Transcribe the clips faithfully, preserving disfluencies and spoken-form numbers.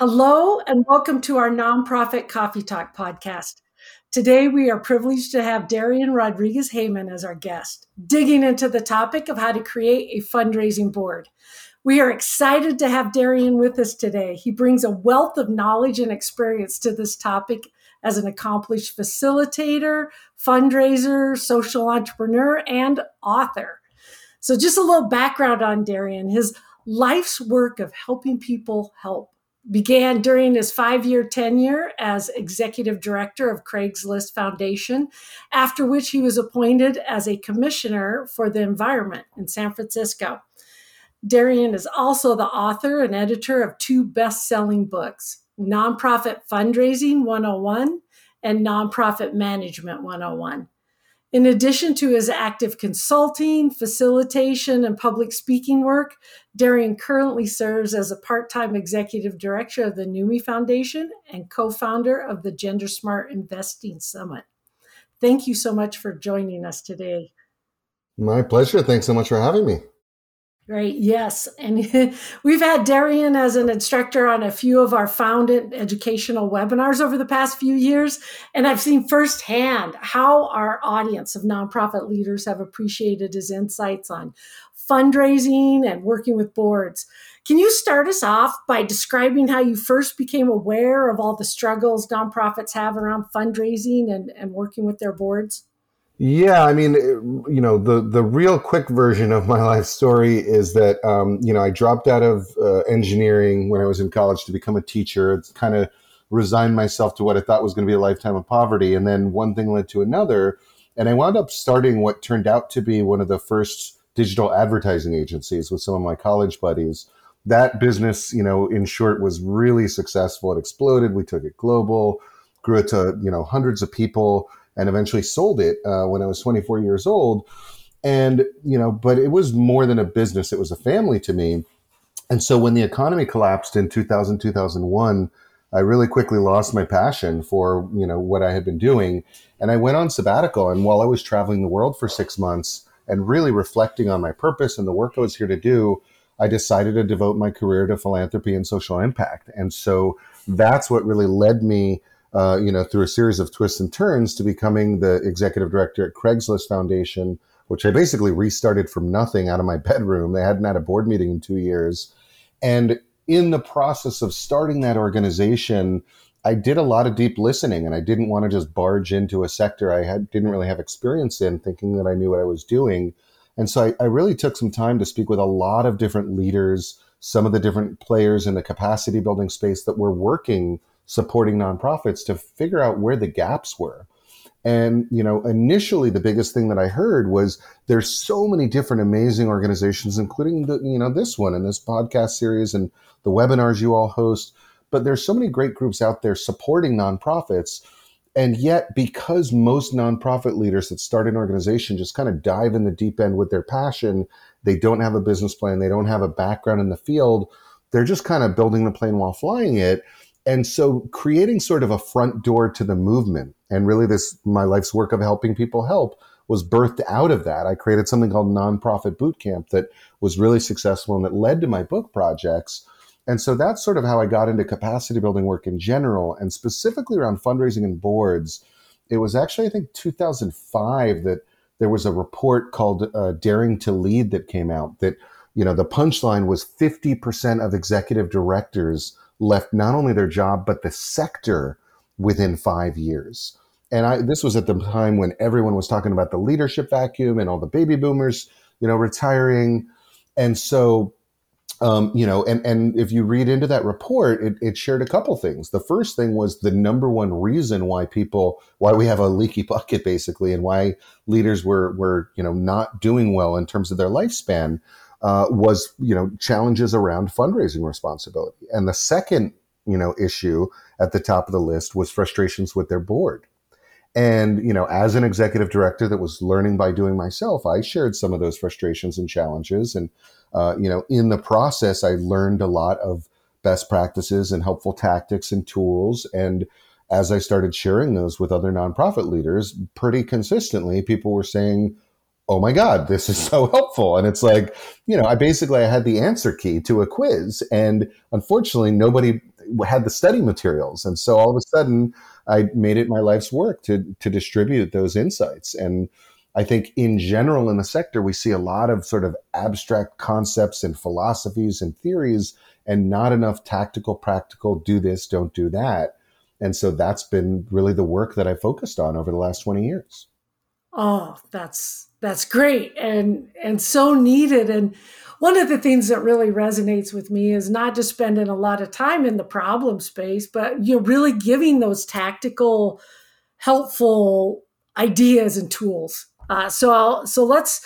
Hello, and welcome to our Nonprofit Coffee Talk podcast. Today, we are privileged to have Darian Rodriguez-Hayman as our guest, digging into the topic of how to create a fundraising board. We are excited to have Darian with us today. He brings a wealth of knowledge and experience to this topic as an accomplished facilitator, fundraiser, social entrepreneur, and author. So just a little background on Darian. His life's work of helping people help began during his five-year tenure as executive director of Craigslist Foundation, after which he was appointed as a commissioner for the environment in San Francisco. Darian is also the author and editor of two best-selling books, Nonprofit Fundraising one oh one and Nonprofit Management one oh one. In addition to his active consulting, facilitation, and public speaking work, Darian currently serves as a part-time executive director of the Numi Foundation and co-founder of the Gender Smart Investing Summit. Thank you so much for joining us today. My pleasure. Thanks so much for having me. Great. Yes. And we've had Darian as an instructor on a few of our Foundant educational webinars over the past few years. And I've seen firsthand how our audience of nonprofit leaders have appreciated his insights on fundraising and working with boards. Can you start us off by describing how you first became aware of all the struggles nonprofits have around fundraising and, and working with their boards? Yeah, I mean, you know, the, the real quick version of my life story is that, um, you know, I dropped out of uh, engineering when I was in college to become a teacher. It's kind of resigned myself to what I thought was going to be a lifetime of poverty. And then one thing led to another. And I wound up starting what turned out to be one of the first digital advertising agencies with some of my college buddies. That business, you know, in short, was really successful. It exploded. We took it global, grew it to, you know, hundreds of people, and eventually sold it uh, when I was twenty-four years old. And, you know, but it was more than a business. It was a family to me. And so when the economy collapsed in two thousand, two thousand one, I really quickly lost my passion for, you know, what I had been doing. And I went on sabbatical. And while I was traveling the world for six months and really reflecting on my purpose and the work I was here to do, I decided to devote my career to philanthropy and social impact. And so that's what really led me Uh, you know, through a series of twists and turns to becoming the executive director at Craigslist Foundation, which I basically restarted from nothing out of my bedroom. They hadn't had a board meeting in two years. And in the process of starting that organization, I did a lot of deep listening, and I didn't want to just barge into a sector I had, didn't really have experience in, thinking that I knew what I was doing. And so I, I really took some time to speak with a lot of different leaders, some of the different players in the capacity building space that were working supporting nonprofits, to figure out where the gaps were. And, you know, initially the biggest thing that I heard was there's so many different amazing organizations, including the, you know, this one and this podcast series and the webinars you all host, but there's so many great groups out there supporting nonprofits. And yet, because most nonprofit leaders that start an organization just kind of dive in the deep end with their passion, they don't have a business plan, they don't have a background in the field, they're just kind of building the plane while flying it. And so creating sort of a front door to the movement, and really this, my life's work of helping people help, was birthed out of that. I created something called Nonprofit Bootcamp that was really successful and that led to my book projects. And so that's sort of how I got into capacity building work in general, and specifically around fundraising and boards. It was actually, I think, two thousand five that there was a report called uh, Daring to Lead that came out that, you know, the punchline was fifty percent of executive directors left not only their job, but the sector within five years. And I, this was at the time when everyone was talking about the leadership vacuum and all the baby boomers, you know, retiring. And so, um, you know, and, and if you read into that report, it, it shared a couple things. The first thing was the number one reason why people, why we have a leaky bucket basically, and why leaders were, were, you know, not doing well in terms of their lifespan. Uh, was, you know, challenges around fundraising responsibility. And the second, you know, issue at the top of the list was frustrations with their board. And, you know, as an executive director that was learning by doing myself, I shared some of those frustrations and challenges. And, uh, you know, in the process, I learned a lot of best practices and helpful tactics and tools. And as I started sharing those with other nonprofit leaders, pretty consistently, people were saying, oh my God, this is so helpful. And it's like, you know, I basically, I had the answer key to a quiz, and unfortunately nobody had the study materials. And so all of a sudden, I made it my life's work to to distribute those insights. And I think in general in the sector, we see a lot of sort of abstract concepts and philosophies and theories and not enough tactical, practical, do this, don't do that. And so that's been really the work that I focused on over the last twenty years. Oh, that's that's great and and so needed. And one of the things that really resonates with me is not just spending a lot of time in the problem space, but you're really giving those tactical, helpful ideas and tools. Uh, so I'll, so let's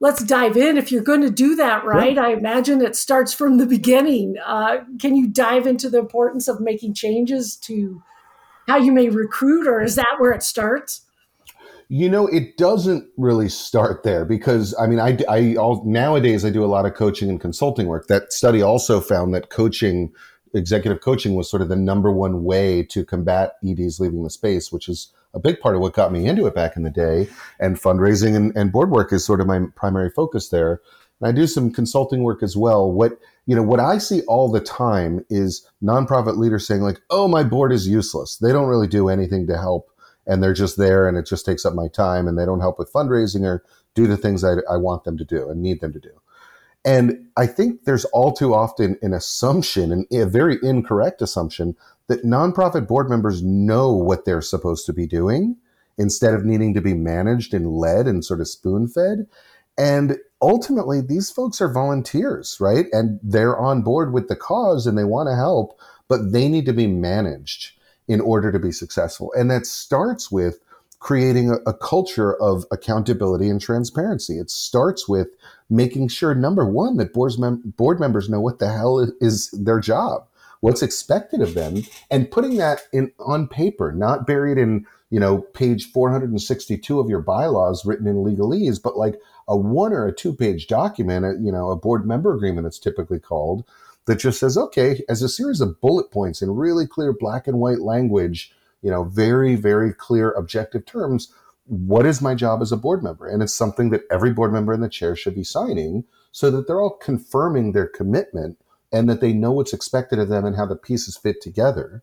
let's dive in. If you're going to do that, right, yeah. I imagine it starts from the beginning. Uh, can you dive into the importance of making changes to how you may recruit, or is that where it starts? You know, it doesn't really start there because, I mean, I, I all, nowadays I do a lot of coaching and consulting work. That study also found that coaching, executive coaching, was sort of the number one way to combat E Ds leaving the space, which is a big part of what got me into it back in the day. And fundraising and, and board work is sort of my primary focus there. And I do some consulting work as well. What, you know, what I see all the time is nonprofit leaders saying like, oh, my board is useless. They don't really do anything to help. And they're just there and it just takes up my time and they don't help with fundraising or do the things I, I want them to do and need them to do. And I think there's all too often an assumption, and a very incorrect assumption, that nonprofit board members know what they're supposed to be doing instead of needing to be managed and led and sort of spoon-fed. And ultimately, these folks are volunteers, right? And they're on board with the cause and they want to help, but they need to be managed in order to be successful. And that starts with creating a, a culture of accountability and transparency. It starts with making sure, number one, that board, mem- board members know what the hell is their job, what's expected of them, and putting that in on paper, not buried in, you know, page four hundred sixty-two of your bylaws written in legalese, but like a one or a two-page document, a, you know, a board member agreement, it's typically called, that just says, okay, as a series of bullet points in really clear black and white language, you know, very, very clear objective terms, what is my job as a board member? And it's something that every board member in the chair should be signing so that they're all confirming their commitment and that they know what's expected of them and how the pieces fit together.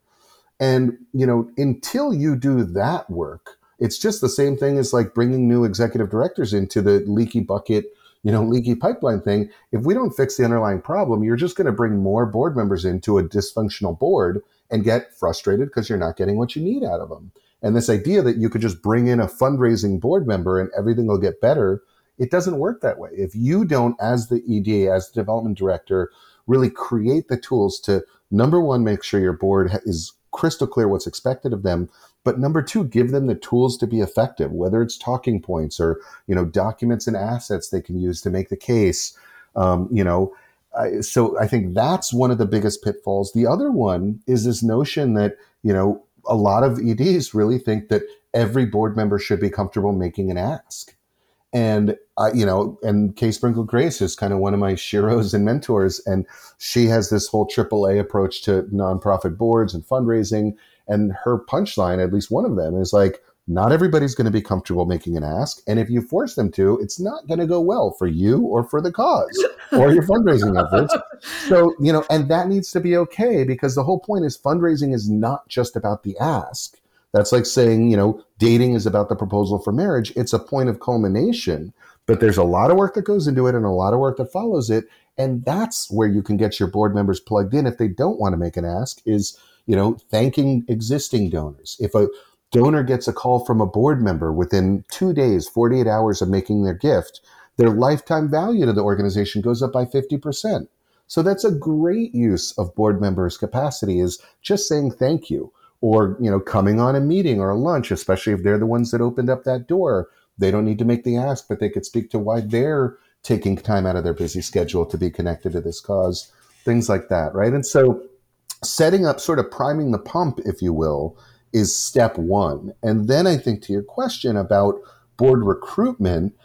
And, you know, until you do that work, it's just the same thing as like bringing new executive directors into the leaky bucket, you know, leaky pipeline thing. If we don't fix the underlying problem, you're just going to bring more board members into a dysfunctional board and get frustrated because you're not getting what you need out of them. And this idea that you could just bring in a fundraising board member and everything will get better, it doesn't work that way. If you don't, as the E D, as the development director, really create the tools to, number one, make sure your board is crystal clear what's expected of them, but number two, give them the tools to be effective, whether it's talking points or, you know, documents and assets they can use to make the case. Um, you know, I, so I think that's one of the biggest pitfalls. The other one is this notion that, you know, a lot of E Ds really think that every board member should be comfortable making an ask. And, uh, you know, and Kay Sprinkle Grace is kind of one of my sheroes and mentors. And she has this whole triple A approach to nonprofit boards and fundraising. And her punchline, at least one of them, is like, not everybody's going to be comfortable making an ask. And if you force them to, it's not going to go well for you or for the cause or your fundraising efforts. So, you know, and that needs to be okay, because the whole point is fundraising is not just about the ask. That's like saying, you know, dating is about the proposal for marriage. It's a point of culmination, but there's a lot of work that goes into it and a lot of work that follows it. And that's where you can get your board members plugged in if they don't want to make an ask, is, you know, thanking existing donors. If a donor gets a call from a board member within two days, forty-eight hours of making their gift, their lifetime value to the organization goes up by fifty percent. So that's a great use of board members' capacity, is just saying thank you, or, you know, coming on a meeting or a lunch, especially if they're the ones that opened up that door. They don't need to make the ask, but they could speak to why they're taking time out of their busy schedule to be connected to this cause, things like that, right? And so setting up, sort of priming the pump, if you will, is step one. And then I think to your question about board recruitment,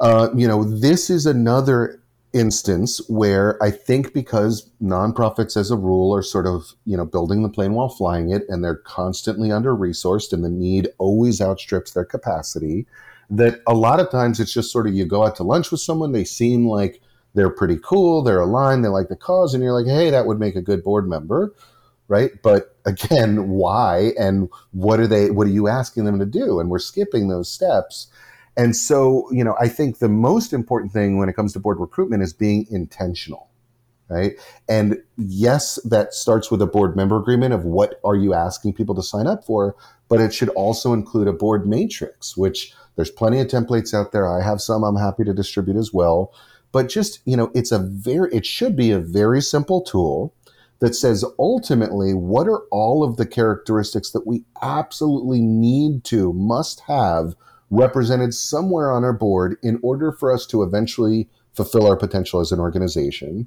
uh, you know, this is another instance where I think, because nonprofits as a rule are sort of, you know, building the plane while flying it, and they're constantly under-resourced and the need always outstrips their capacity, that a lot of times it's just sort of, you go out to lunch with someone, they seem like they're pretty cool, they're aligned, they like the cause, and you're like, hey, that would make a good board member. right? But again, why, and what are they, what are you asking them to do? And we're skipping those steps. And so, you know, I think the most important thing when it comes to board recruitment is being intentional, right? And yes, that starts with a board member agreement of what are you asking people to sign up for, but it should also include a board matrix, which there's plenty of templates out there. I have some I'm happy to distribute as well. But just, you know, it's a very, it should be a very simple tool that says, ultimately, what are all of the characteristics that we absolutely need to, must have represented somewhere on our board in order for us to eventually fulfill our potential as an organization.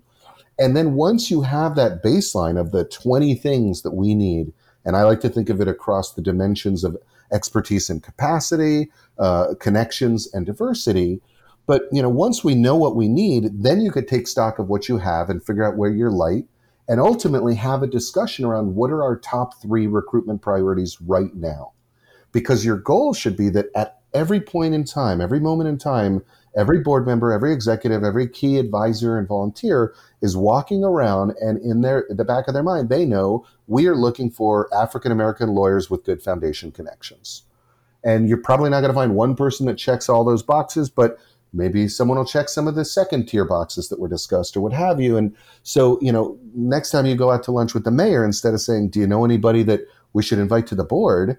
And then once you have that baseline of the twenty things that we need, and I like to think of it across the dimensions of expertise and capacity, uh, connections and diversity. But, you know, once we know what we need, then you could take stock of what you have and figure out where you're light, and ultimately have a discussion around what are our top three recruitment priorities right now. Because your goal should be that at every point in time, every moment in time, every board member, every executive, every key advisor and volunteer is walking around, and in their the back of their mind, they know we are looking for African-American lawyers with good foundation connections. And you're probably not going to find one person that checks all those boxes, but maybe someone will check some of the second tier boxes that were discussed or what have you. And so, you know, next time you go out to lunch with the mayor, instead of saying, do you know anybody that we should invite to the board?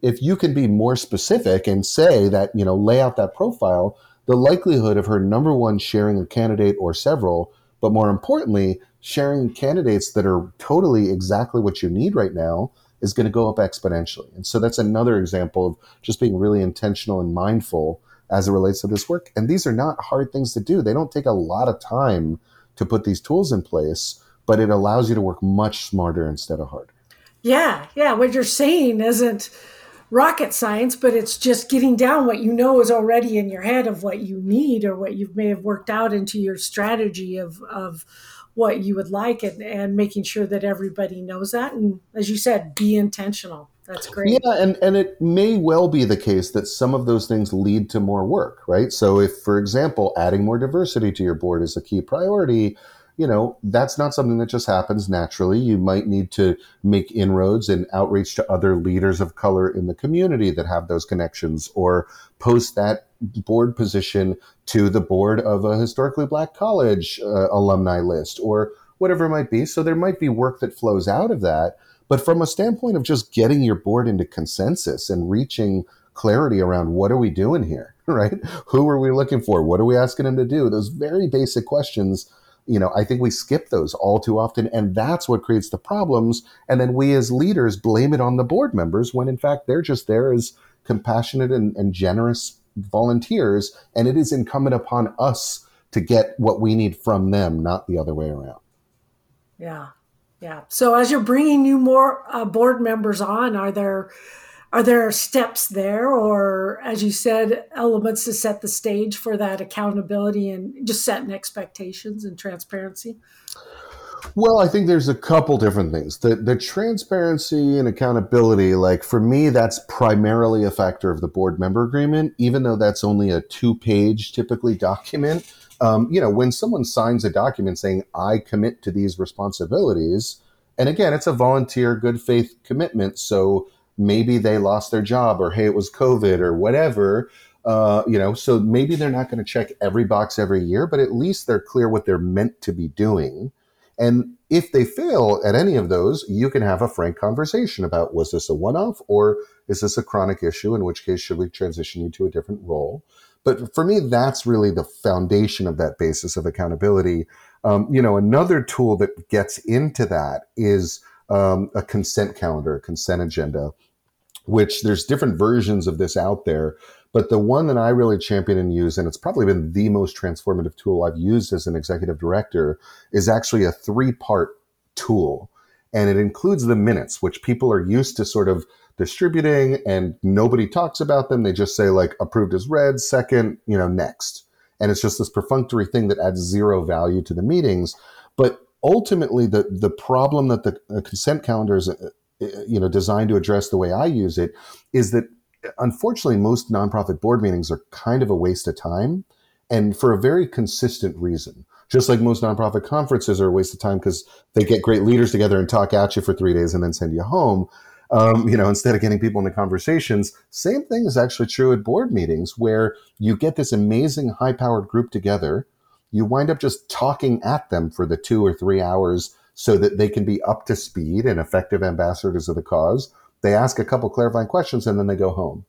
If you can be more specific and say that, you know, lay out that profile, the likelihood of her, number one, sharing a candidate or several, but more importantly, sharing candidates that are totally exactly what you need right now is going to go up exponentially. And so that's another example of just being really intentional and mindful as it relates to this work. And these are not hard things to do. They don't take a lot of time to put these tools in place, but it allows you to work much smarter instead of harder. Yeah, yeah. What you're saying isn't rocket science, but it's just getting down what you know is already in your head of what you need or what you may have worked out into your strategy of of what you would like, and, and making sure that everybody knows that. And as you said, be intentional. That's great. Yeah, and, and it may well be the case that some of those things lead to more work, right? So if, for example, adding more diversity to your board is a key priority, you know, that's not something that just happens naturally. You might need to make inroads and outreach to other leaders of color in the community that have those connections, or post that board position to the board of a historically black college uh, alumni list or whatever it might be. So there might be work that flows out of that. But from a standpoint of just getting your board into consensus and reaching clarity around what are we doing here, right? Who are we looking for? What are we asking them to do? Those very basic questions, you know, I think we skip those all too often, and that's what creates the problems. And then we as leaders blame it on the board members when in fact they're just there as compassionate and, and generous volunteers, and it is incumbent upon us to get what we need from them, not the other way around. Yeah. Yeah. So as you're bringing new more uh, board members on, are there are there steps there, or as you said, elements to set the stage for that accountability and just setting expectations and transparency? Well, I think there's a couple different things. The the transparency and accountability, like for me, that's primarily a factor of the board member agreement, even though that's only a two-page typically document. Um, you know, when someone signs a document saying, I commit to these responsibilities, and again, it's a volunteer good faith commitment. So maybe they lost their job, or, hey, it was COVID or whatever, uh, you know, so maybe they're not going to check every box every year, but at least they're clear what they're meant to be doing. And if they fail at any of those, you can have a frank conversation about, was this a one-off or is this a chronic issue? In which case, should we transition you to a different role? But for me, that's really the foundation of that basis of accountability. Um, you know, another tool that gets into that is um, a consent calendar, a consent agenda, which there's different versions of this out there. But the one that I really champion and use, and it's probably been the most transformative tool I've used as an executive director, is actually a three-part tool. And it includes the minutes, which people are used to sort of distributing, and nobody talks about them. They just say, like, approved as read, second, you know, next. And it's just this perfunctory thing that adds zero value to the meetings. But ultimately, the the problem that the, the consent calendar is, you know, designed to address the way I use it is that, unfortunately, most nonprofit board meetings are kind of a waste of time, and for a very consistent reason. just like most nonprofit conferences are a waste of time because they get great leaders together and talk at you for three days and then send you home. Um, you know, instead of getting people into conversations, same thing is actually true at board meetings where you get this amazing high-powered group together. You wind up just talking at them for the two or three hours so that they can be up to speed and effective ambassadors of the cause. They ask a couple clarifying questions and then they go home.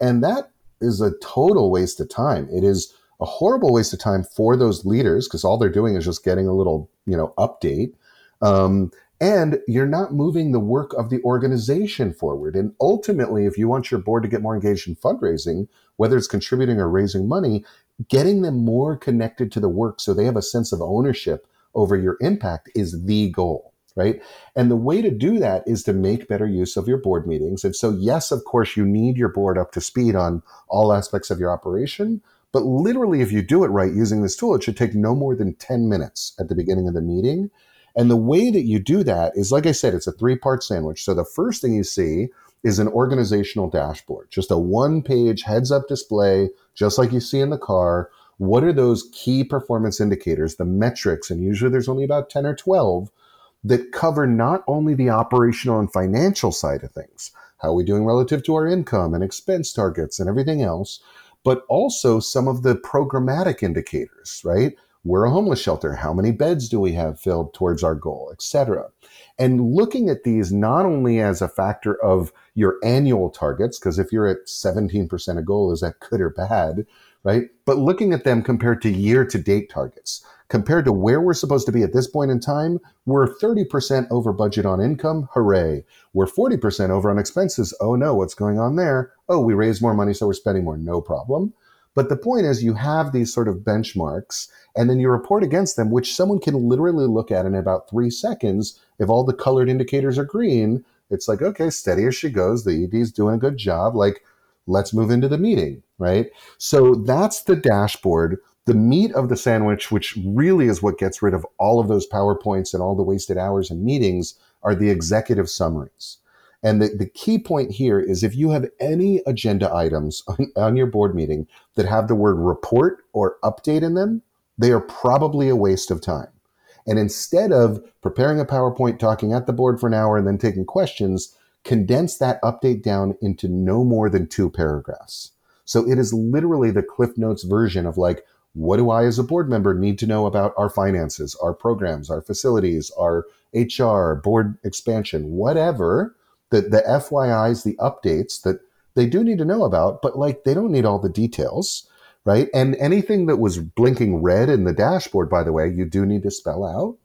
And that is a total waste of time. It is a horrible waste of time for those leaders because all they're doing is just getting a little, you know, update. Um, And you're not moving the work of the organization forward. And ultimately, if you want your board to get more engaged in fundraising, whether it's contributing or raising money, getting them more connected to the work so they have a sense of ownership over your impact is the goal, right? And the way to do that is to make better use of your board meetings. And so, yes, of course, you need your board up to speed on all aspects of your operation. But literally, if you do it right using this tool, it should take no more than ten minutes at the beginning of the meeting. And the way that you do that is, like I said, it's a three-part sandwich. So the first thing you see is an organizational dashboard, just a one-page heads-up display, just like you see in the car. What are those key performance indicators, the metrics? And usually there's only about ten or twelve that cover not only the operational and financial side of things, how are we doing relative to our income and expense targets and everything else, but also some of the programmatic indicators, right? We're a homeless shelter. How many beds do we have filled towards our goal, et cetera? And looking at these not only as a factor of your annual targets, because if you're at seventeen percent of goal, is that good or bad, right? But looking at them compared to year-to-date targets, compared to where we're supposed to be at this point in time, we're thirty percent over budget on income. Hooray. We're forty percent over on expenses. Oh no, what's going on there? Oh, we raised more money, so we're spending more. No problem. But the point is you have these sort of benchmarks and then you report against them, which someone can literally look at in about three seconds. If all the colored indicators are green, it's like, okay, steady as she goes. The E D's doing a good job. Like, let's move into the meeting, right? So that's the dashboard, the meat of the sandwich, which really is what gets rid of all of those PowerPoints and all the wasted hours in meetings are the executive summaries. And the, the key point here is if you have any agenda items on, on your board meeting that have the word report or update in them, they are probably a waste of time. And instead of preparing a PowerPoint, talking at the board for an hour, and then taking questions, condense that update down into no more than two paragraphs. So it is literally the Cliff Notes version of like, what do I as a board member need to know about our finances, our programs, our facilities, our H R, board expansion, whatever. The, the F Y Is, the updates that they do need to know about, but like they don't need all the details, right? And anything that was blinking red in the dashboard, by the way, you do need to spell out.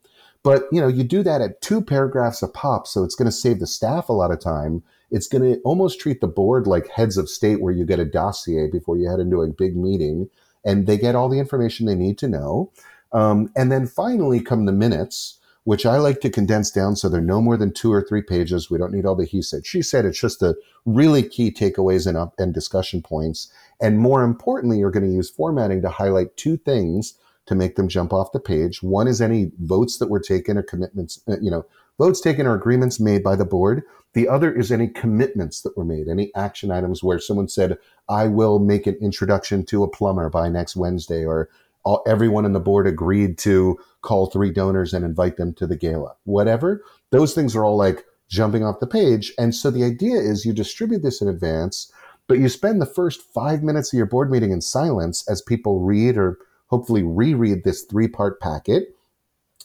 But, you know, you do that at two paragraphs a pop, so it's going to save the staff a lot of time. It's going to almost treat the board like heads of state where you get a dossier before you head into a big meeting, and they get all the information they need to know. Um, and then finally come the minutes, which I like to condense down so they're no more than two or three pages. We don't need all the he said, she said. It's just the really key takeaways and, up, and discussion points. And more importantly, you're going to use formatting to highlight two things to make them jump off the page. One is any votes that were taken or commitments, you know, votes taken or agreements made by the board. The other is any commitments that were made, any action items where someone said, I will make an introduction to a plumber by next Wednesday, or All, everyone on the board agreed to call three donors and invite them to the gala, whatever. Those things are all like jumping off the page. And so the idea is you distribute this in advance, but you spend the first five minutes of your board meeting in silence as people read or hopefully reread this three-part packet.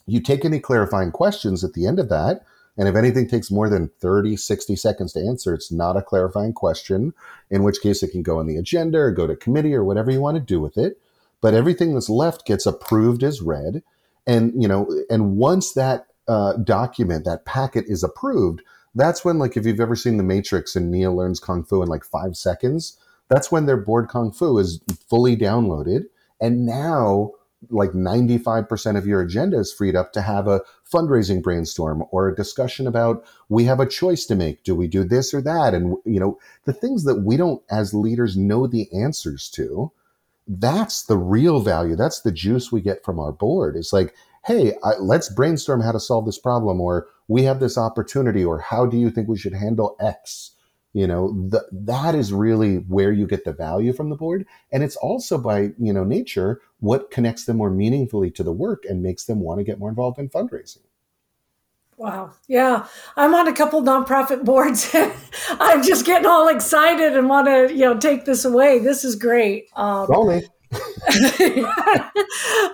You take any clarifying questions at the end of that. And if anything takes more than thirty, sixty seconds to answer, it's not a clarifying question, in which case it can go on the agenda or go to committee or whatever you want to do with it. But everything that's left gets approved as read. And, you know, and once that uh, document, that packet is approved, that's when, like, if you've ever seen The Matrix and Neo learns Kung Fu in like five seconds, that's when their board Kung Fu is fully downloaded. And now, like, ninety-five percent of your agenda is freed up to have a fundraising brainstorm or a discussion about, we have a choice to make. Do we do this or that? And, you know, the things that we don't as leaders know the answers to. That's the real value. That's the juice we get from our board. It's like, hey, I, let's brainstorm how to solve this problem, or we have this opportunity, or how do you think we should handle X? You know, the, that is really where you get the value from the board. And it's also by, you know, nature, what connects them more meaningfully to the work and makes them want to get more involved in fundraising. Wow. Yeah. I'm on a couple nonprofit boards. I'm just getting all excited and want to, you know, take this away. This is great. Um,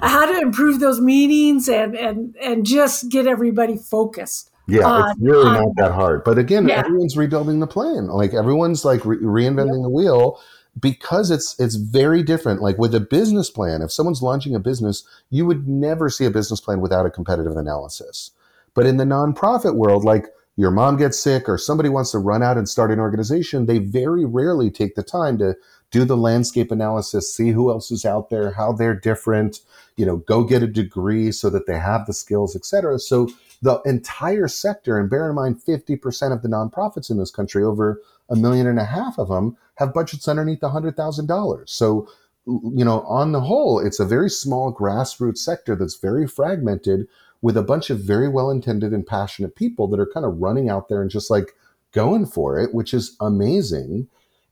how to improve those meetings and, and, and just get everybody focused. Yeah, uh, it's really uh, not that hard. But again, yeah. everyone's rebuilding the plan. Like everyone's like re- reinventing yeah. the wheel because it's it's very different. Like with a business plan, if someone's launching a business, you would never see a business plan without a competitive analysis. But in the nonprofit world, like your mom gets sick or somebody wants to run out and start an organization, they very rarely take the time to do the landscape analysis, see who else is out there, how they're different, you know, go get a degree so that they have the skills, et cetera. So the entire sector, and bear in mind, fifty percent of the nonprofits in this country, over a million and a half of them, have budgets underneath one hundred thousand dollars. So, you know, on the whole, it's a very small grassroots sector that's very fragmented with a bunch of very well-intended and passionate people that are kind of running out there and just like going for it, which is amazing.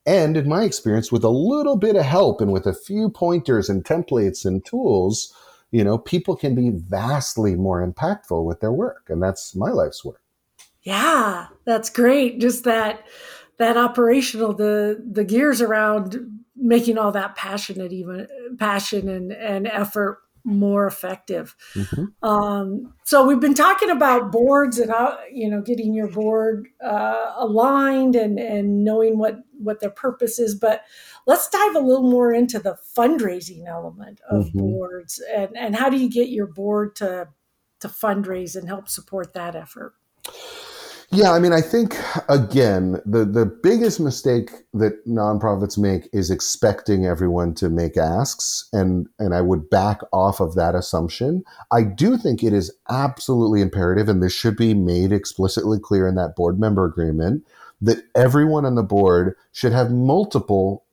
And in my experience, with a little bit of help and with a few pointers and templates and tools, you know, people can be vastly more impactful with their work. And that's my life's work. Yeah, that's great. Just that that operational, the the gears around making all that passionate, even passion and, and effort more effective. Mm-hmm. Um, so we've been talking about boards and, uh, you know, getting your board uh, aligned and, and knowing what, what their purpose is, but let's dive a little more into the fundraising element of mm-hmm. boards and, and how do you get your board to, to fundraise and help support that effort? Yeah, I mean, I think, again, the, the biggest mistake that nonprofits make is expecting everyone to make asks, and, and I would back off of that assumption. I do think it is absolutely imperative, and this should be made explicitly clear in that board member agreement, that everyone on the board should have multiple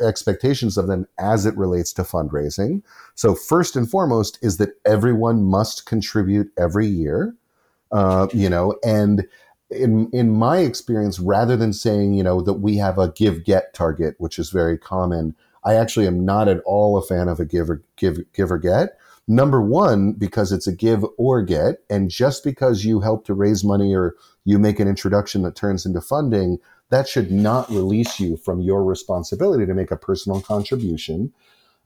expectations of them as it relates to fundraising. So first and foremost is that everyone must contribute every year, uh, you know, and in in my experience, rather than saying, you know, that we have a give-get target, which is very common, I actually am not at all a fan of a give or, give, give or get. Number one, because it's a give or get, and just because you help to raise money or you make an introduction that turns into funding, that should not release you from your responsibility to make a personal contribution.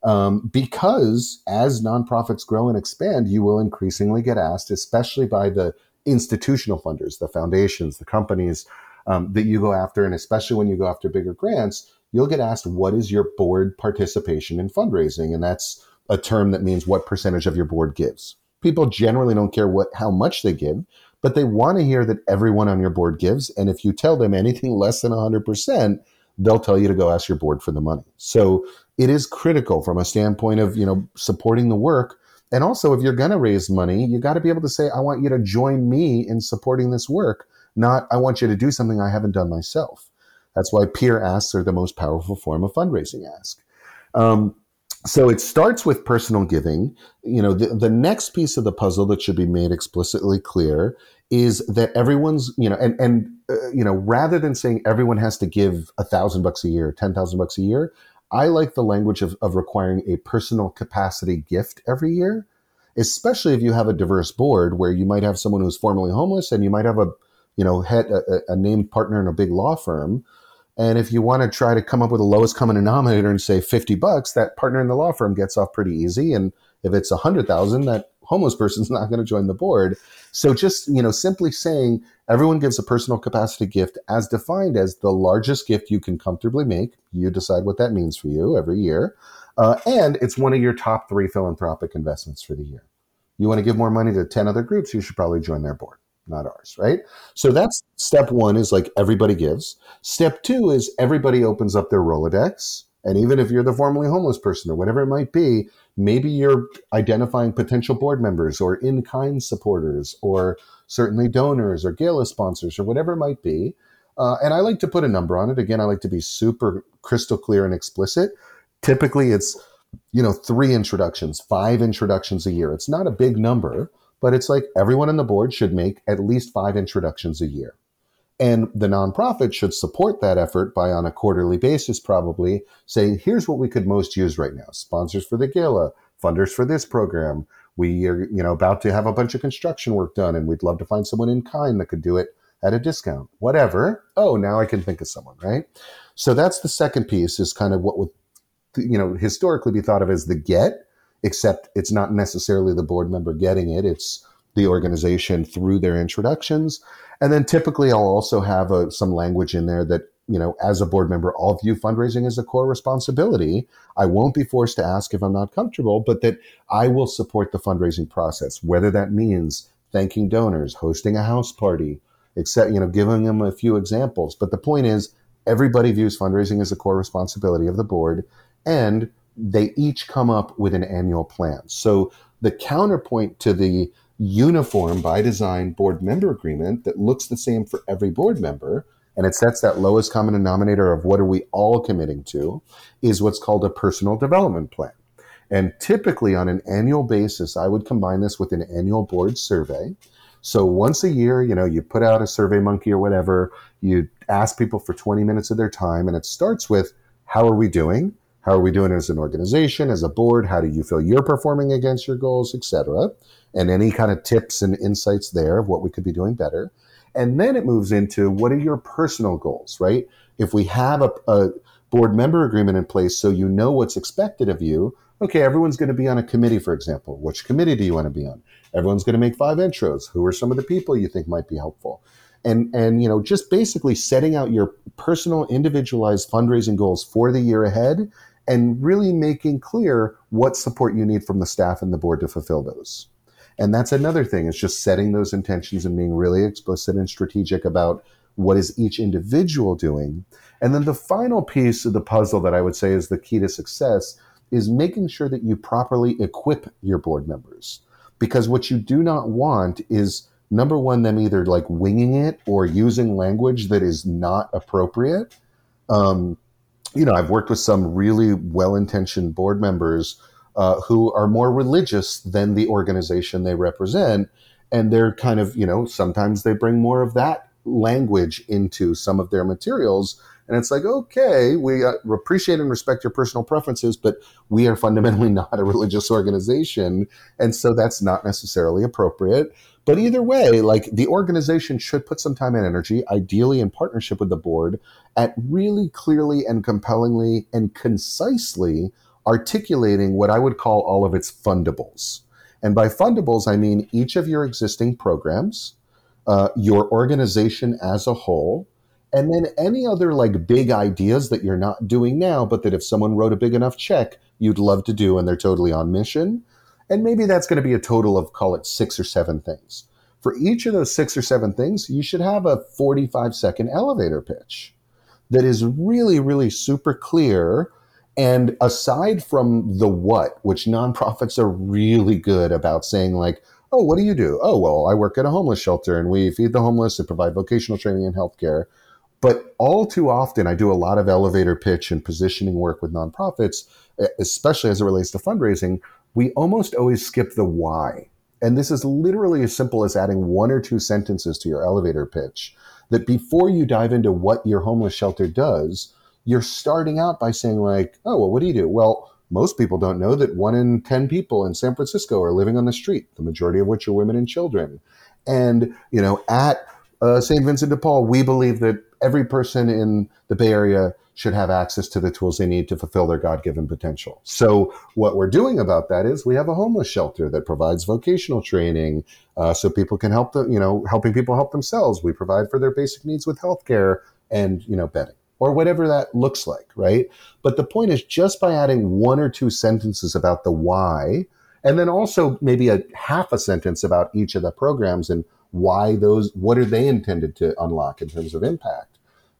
Um, because as nonprofits grow and expand, you will increasingly get asked, especially by the institutional funders, the foundations, the companies um, that you go after, and especially when you go after bigger grants, you'll get asked, what is your board participation in fundraising? And that's a term that means what percentage of your board gives. People generally don't care what how much they give, but they want to hear that everyone on your board gives. And if you tell them anything less than one hundred percent, they'll tell you to go ask your board for the money. So it is critical from a standpoint of, you know, supporting the work. And also, if you're going to raise money, you got to be able to say, I want you to join me in supporting this work, not I want you to do something I haven't done myself. That's why peer asks are the most powerful form of fundraising ask. Um, So it starts with personal giving. You know, the, the next piece of the puzzle that should be made explicitly clear is that everyone's, you know, and, and uh, you know, rather than saying everyone has to give a thousand bucks a year, ten thousand bucks a year, I like the language of, of requiring a personal capacity gift every year, especially if you have a diverse board where you might have someone who's formerly homeless and you might have a, you know, head, a, a named partner in a big law firm. And if you want to try to come up with the lowest common denominator and say fifty bucks, that partner in the law firm gets off pretty easy. And if it's one hundred thousand, that homeless person's not going to join the board. So just, you know, simply saying everyone gives a personal capacity gift as defined as the largest gift you can comfortably make. You decide what that means for you every year. Uh, and it's one of your top three philanthropic investments for the year. You want to give more money to ten other groups, you should probably join their board. Not ours, right? So that's step one, is like everybody gives. Step two is everybody opens up their Rolodex. And even if you're the formerly homeless person or whatever it might be, maybe you're identifying potential board members or in-kind supporters or certainly donors or gala sponsors or whatever it might be. Uh, and I like to put a number on it. Again, I like to be super crystal clear and explicit. Typically it's, you know, three introductions, five introductions a year. It's not a big number, but it's like everyone on the board should make at least five introductions a year. And the nonprofit should support that effort by, on a quarterly basis, probably saying, here's what we could most use right now. Sponsors for the gala, funders for this program. We are, you know, about to have a bunch of construction work done, and we'd love to find someone in kind that could do it at a discount, whatever. Oh, now I can think of someone, right? So that's the second piece, is kind of what would, you know, historically be thought of as the get, except it's not necessarily the board member getting it. It's the organization through their introductions. And then typically I'll also have a, some language in there that, you know, as a board member, I'll view fundraising as a core responsibility. I won't be forced to ask if I'm not comfortable, but that I will support the fundraising process, whether that means thanking donors, hosting a house party, except, you know, giving them a few examples. But the point is, everybody views fundraising as a core responsibility of the board, and they each come up with an annual plan. So the counterpoint to the uniform by design board member agreement that looks the same for every board member, and it sets that lowest common denominator of what are we all committing to, is what's called a personal development plan. And typically on an annual basis, I would combine this with an annual board survey. So once a year, you know, you put out a SurveyMonkey or whatever, you ask people for twenty minutes of their time, and it starts with, how are we doing? How are we doing as an organization, as a board? How do you feel you're performing against your goals, et cetera? And any kind of tips and insights there of what we could be doing better. And then it moves into, what are your personal goals, right? If we have a, a board member agreement in place so you know what's expected of you, okay, everyone's going to be on a committee, for example. Which committee do you want to be on? Everyone's going to make five intros. Who are some of the people you think might be helpful? And, and you know, just basically setting out your personal, individualized fundraising goals for the year ahead, and really making clear what support you need from the staff and the board to fulfill those. And that's another thing, is just setting those intentions and being really explicit and strategic about what is each individual doing. And then the final piece of the puzzle that I would say is the key to success is making sure that you properly equip your board members. Because what you do not want is, number one, them either like winging it or using language that is not appropriate. Um, you know, I've worked with some really well-intentioned board members Uh, who are more religious than the organization they represent. And they're kind of, you know, sometimes they bring more of that language into some of their materials. And it's like, okay, we uh, appreciate and respect your personal preferences, but we are fundamentally not a religious organization. And so that's not necessarily appropriate. But either way, like, the organization should put some time and energy, ideally in partnership with the board, at really clearly and compellingly and concisely articulating what I would call all of its fundables. And by fundables, I mean each of your existing programs, uh, your organization as a whole, and then any other like big ideas that you're not doing now, but that if someone wrote a big enough check, you'd love to do, and they're totally on mission. And maybe that's going to be a total of, call it, six or seven things. For each of those six or seven things, you should have a forty-five second elevator pitch that is really, really super clear. And aside from the what, which nonprofits are really good about saying, like, oh, what do you do? Oh, well, I work at a homeless shelter, and we feed the homeless and provide vocational training and healthcare. But all too often, I do a lot of elevator pitch and positioning work with nonprofits, especially as it relates to fundraising. We almost always skip the why. And this is literally as simple as adding one or two sentences to your elevator pitch, that before you dive into what your homeless shelter does, you're starting out by saying, like, oh, well, what do you do? Well, most people don't know that one in ten people in San Francisco are living on the street, the majority of which are women and children. And, you know, at uh, Saint Vincent de Paul, we believe that every person in the Bay Area should have access to the tools they need to fulfill their God-given potential. So what we're doing about that is we have a homeless shelter that provides vocational training, uh, so people can help them, you know, helping people help themselves. We provide for their basic needs with healthcare and, you know, bedding, or whatever that looks like, right? But the point is, just by adding one or two sentences about the why, and then also maybe a half a sentence about each of the programs and why those, what are they intended to unlock in terms of impact.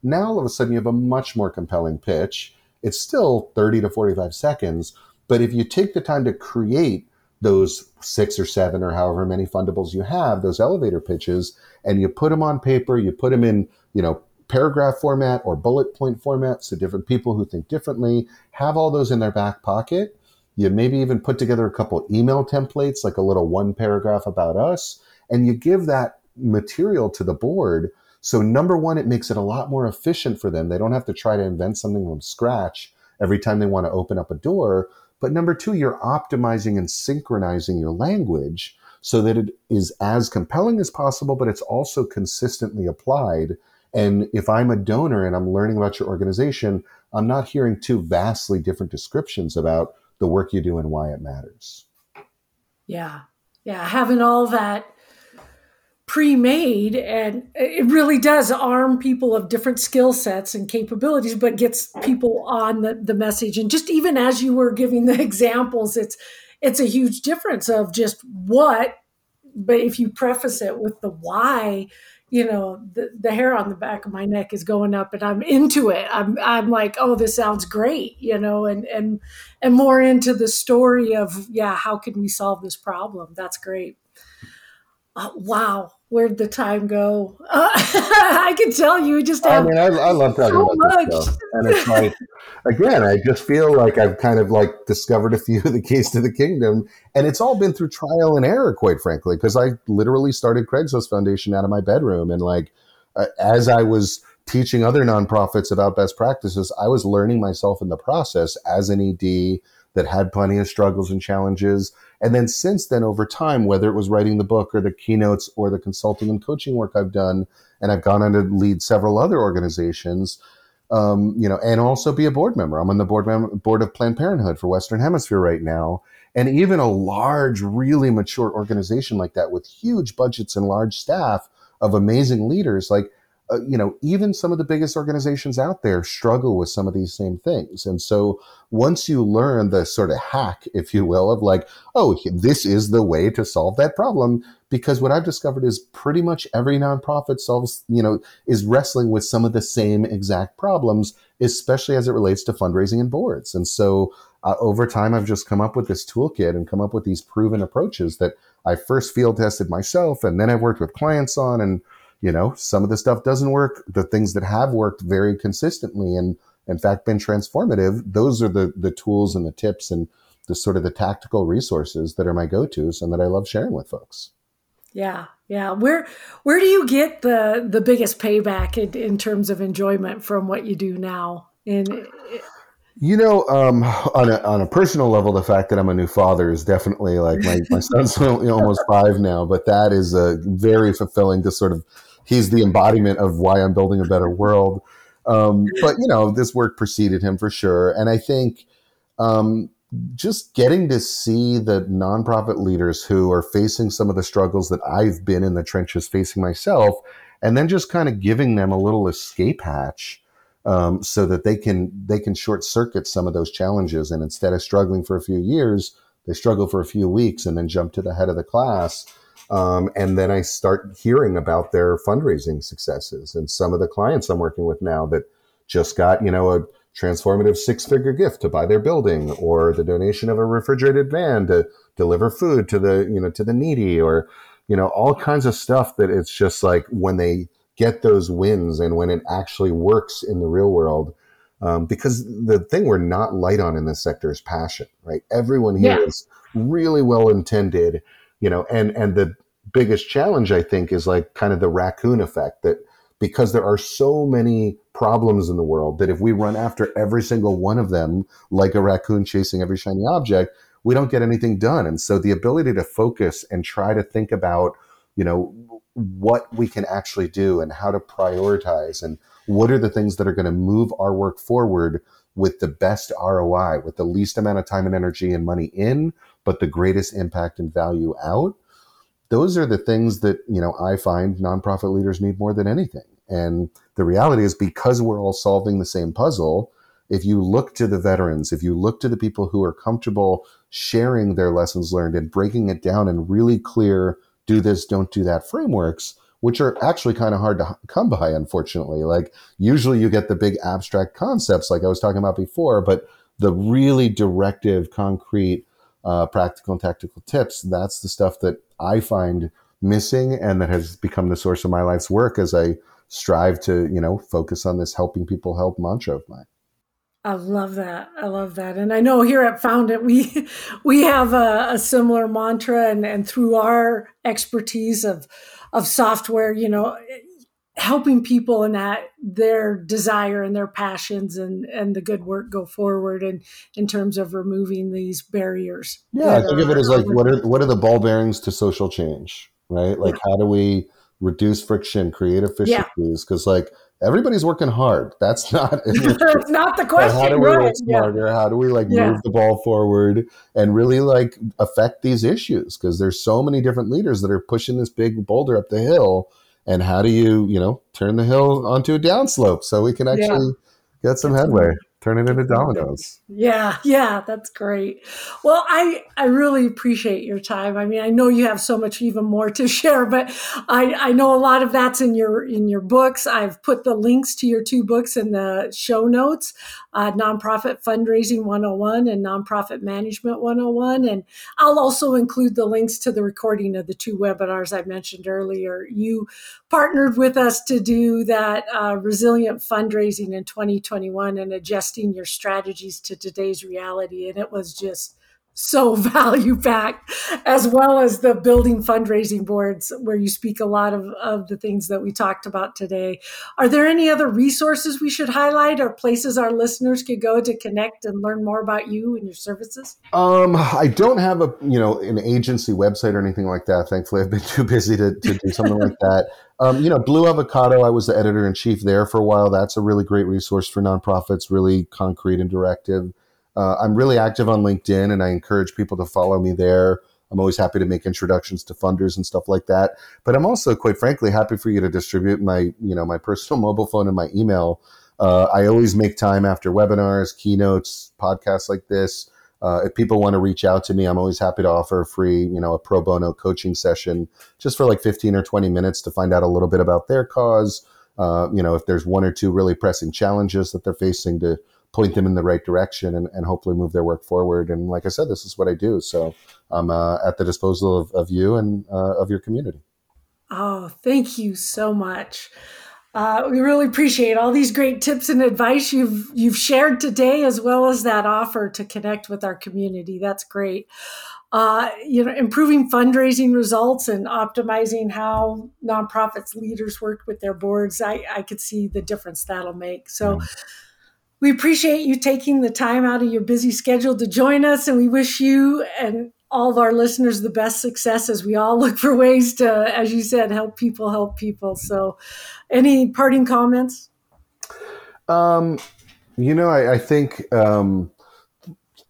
Now, all of a sudden, you have a much more compelling pitch. It's still thirty to forty-five seconds, but if you take the time to create those six or seven or however many fundables you have, those elevator pitches, and you put them on paper, you put them in, you know, paragraph format or bullet point format, so different people who think differently have all those in their back pocket. You maybe even put together a couple email templates, like a little one paragraph about us, and you give that material to the board. So number one, it makes it a lot more efficient for them. They don't have to try to invent something from scratch every time they want to open up a door. But number two, you're optimizing and synchronizing your language so that it is as compelling as possible, but it's also consistently applied. And if I'm a donor and I'm learning about your organization, I'm not hearing two vastly different descriptions about the work you do and why it matters. Yeah. Yeah. Having all that pre-made, and it really does arm people of different skill sets and capabilities, but gets people on the, the message. And just even as you were giving the examples, it's it's a huge difference of just what, but if you preface it with the why, you know, the, the hair on the back of my neck is going up and I'm into it. I'm I'm like, oh, this sounds great, you know, and and and more into the story of, yeah, how can we solve this problem? That's great. Uh, wow. Where'd the time go? Uh, I can tell you just have I mean, I, I love talking so about this stuff. And it's like, again, I just feel like I've kind of like discovered a few of the keys to the kingdom. And it's all been through trial and error, quite frankly, because I literally started Craigslist Foundation out of my bedroom. And like, uh, as I was teaching other nonprofits about best practices, I was learning myself in the process as an E D that had plenty of struggles and challenges. And then since then, over time, whether it was writing the book or the keynotes or the consulting and coaching work I've done, and I've gone on to lead several other organizations, um, you know, and also be a board member. I'm on the board mem- board of Planned Parenthood for Western Hemisphere right now. And even a large, really mature organization like that with huge budgets and large staff of amazing leaders, like, uh, you know, even some of the biggest organizations out there struggle with some of these same things. And so once you learn the sort of hack, if you will, of like, oh, this is the way to solve that problem, because what I've discovered is pretty much every nonprofit solves, you know, is wrestling with some of the same exact problems, especially as it relates to fundraising and boards. And so uh, over time, I've just come up with this toolkit and come up with these proven approaches that I first field tested myself, and then I've worked with clients on, and you know, some of the stuff doesn't work. The things that have worked very consistently and, in fact, been transformative, those are the the tools and the tips and the sort of the tactical resources that are my go-tos and that I love sharing with folks. Yeah, yeah. Where where do you get the the biggest payback in, in terms of enjoyment from what you do now? And you know, um, on a on a personal level, the fact that I'm a new father is definitely like my my son's only almost five now, but that is a very fulfilling to sort of. He's the embodiment of why I'm building a better world. Um, but, you know, this work preceded him for sure. And I think um, just getting to see the nonprofit leaders who are facing some of the struggles that I've been in the trenches facing myself, and then just kind of giving them a little escape hatch um, so that they can they can short circuit some of those challenges. And instead of struggling for a few years, they struggle for a few weeks and then jump to the head of the class. Um, and then I start hearing about their fundraising successes and some of the clients I'm working with now that just got, you know, a transformative six-figure gift to buy their building, or the donation of a refrigerated van to deliver food to the, you know, to the needy, or, you know, all kinds of stuff that it's just like when they get those wins and when it actually works in the real world. Um, because the thing we're not light on in this sector is passion, right? Everyone here yeah. is really well-intended, you know, and, and the, biggest challenge, I think, is like kind of the raccoon effect, that because there are so many problems in the world that if we run after every single one of them, like a raccoon chasing every shiny object, we don't get anything done. And so the ability to focus and try to think about, you know, what we can actually do and how to prioritize and what are the things that are going to move our work forward with the best R O I, with the least amount of time and energy and money in, but the greatest impact and value out. Those are the things that, you know, I find nonprofit leaders need more than anything. And the reality is, because we're all solving the same puzzle, if you look to the veterans, if you look to the people who are comfortable sharing their lessons learned and breaking it down in really clear, do this, don't do that frameworks, which are actually kind of hard to come by, unfortunately. Like usually you get the big abstract concepts like I was talking about before, but the really directive, concrete, uh, practical and tactical tips, that's the stuff that I find missing and that has become the source of my life's work as I strive to, you know, focus on this helping people help mantra of mine. I love that. I love that. And I know here at Foundant, we we have a, a similar mantra, and, and through our expertise of, of software, you know, helping people in that their desire and their passions and, and the good work go forward and in terms of removing these barriers. Yeah, I think of it as like, what are what are the ball bearings to social change, right? Like, how do we reduce friction, create efficiencies? Because yeah. like everybody's working hard. That's not that's not the question. How do we right? work smarter? Yeah. How do we like yeah. move the ball forward and really like affect these issues? Because there's so many different leaders that are pushing this big boulder up the hill. And how do you, you know, turn the hill onto a downslope so we can actually yeah. get some headway, turn it into dominoes? Yeah, yeah, that's great. Well, I, I really appreciate your time. I mean, I know you have so much even more to share, but I, I know a lot of that's in your in your books. I've put the links to your two books in the show notes, uh, Nonprofit Fundraising one oh one and Nonprofit Management one oh one. And I'll also include the links to the recording of the two webinars I mentioned earlier. You partnered with us to do that uh, resilient fundraising in twenty twenty-one and adjusting your strategies to today's reality. And it was just so value-packed, as well as the building fundraising boards where you speak a lot of, of the things that we talked about today. Are there any other resources we should highlight or places our listeners could go to connect and learn more about you and your services? Um, I don't have a, you know, an agency website or anything like that. Thankfully, I've been too busy to, to do something like that. Um, you know, Blue Avocado, I was the editor-in-chief there for a while. That's a really great resource for nonprofits, really concrete and directive. Uh, I'm really active on LinkedIn, and I encourage people to follow me there. I'm always happy to make introductions to funders and stuff like that. But I'm also, quite frankly, happy for you to distribute my, you know, my personal mobile phone and my email. Uh, I always make time after webinars, keynotes, podcasts like this. Uh, if people want to reach out to me, I'm always happy to offer a free, you know, a pro bono coaching session just for like fifteen or twenty minutes to find out a little bit about their cause. Uh, you know, if there's one or two really pressing challenges that they're facing, to point them in the right direction and, and hopefully move their work forward. And like I said, this is what I do. So I'm uh, at the disposal of, of you and uh, of your community. Oh, thank you so much. Uh, we really appreciate all these great tips and advice you've you've shared today, as well as that offer to connect with our community. That's great. Uh, you know, improving fundraising results and optimizing how nonprofits leaders work with their boards. I, I could see the difference that'll make. So. Mm. We appreciate you taking the time out of your busy schedule to join us, and we wish you and all of our listeners the best success as we all look for ways to, as you said, help people help people. So any parting comments? Um, you know, I, I think um,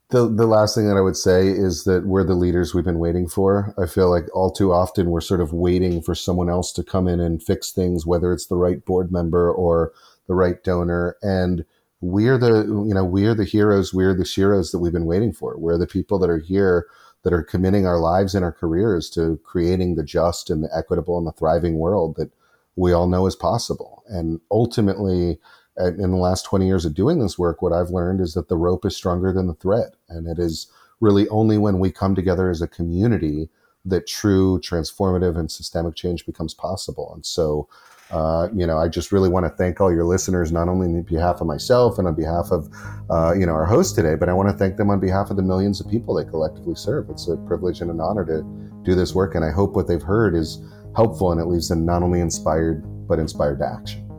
the, the last thing that I would say is that we're the leaders we've been waiting for. I feel like all too often we're sort of waiting for someone else to come in and fix things, whether it's the right board member or the right donor. And We're the, you know, we're the heroes, we're the sheroes that we've been waiting for. We're the people that are here that are committing our lives and our careers to creating the just and the equitable and the thriving world that we all know is possible. And ultimately, in the last twenty years of doing this work, what I've learned is that the rope is stronger than the thread. And it is really only when we come together as a community that true transformative and systemic change becomes possible. And so, Uh, you know, I just really want to thank all your listeners, not only on behalf of myself and on behalf of, uh, you know, our host today, but I want to thank them on behalf of the millions of people they collectively serve. It's a privilege and an honor to do this work. And I hope what they've heard is helpful and it leaves them not only inspired, but inspired to action.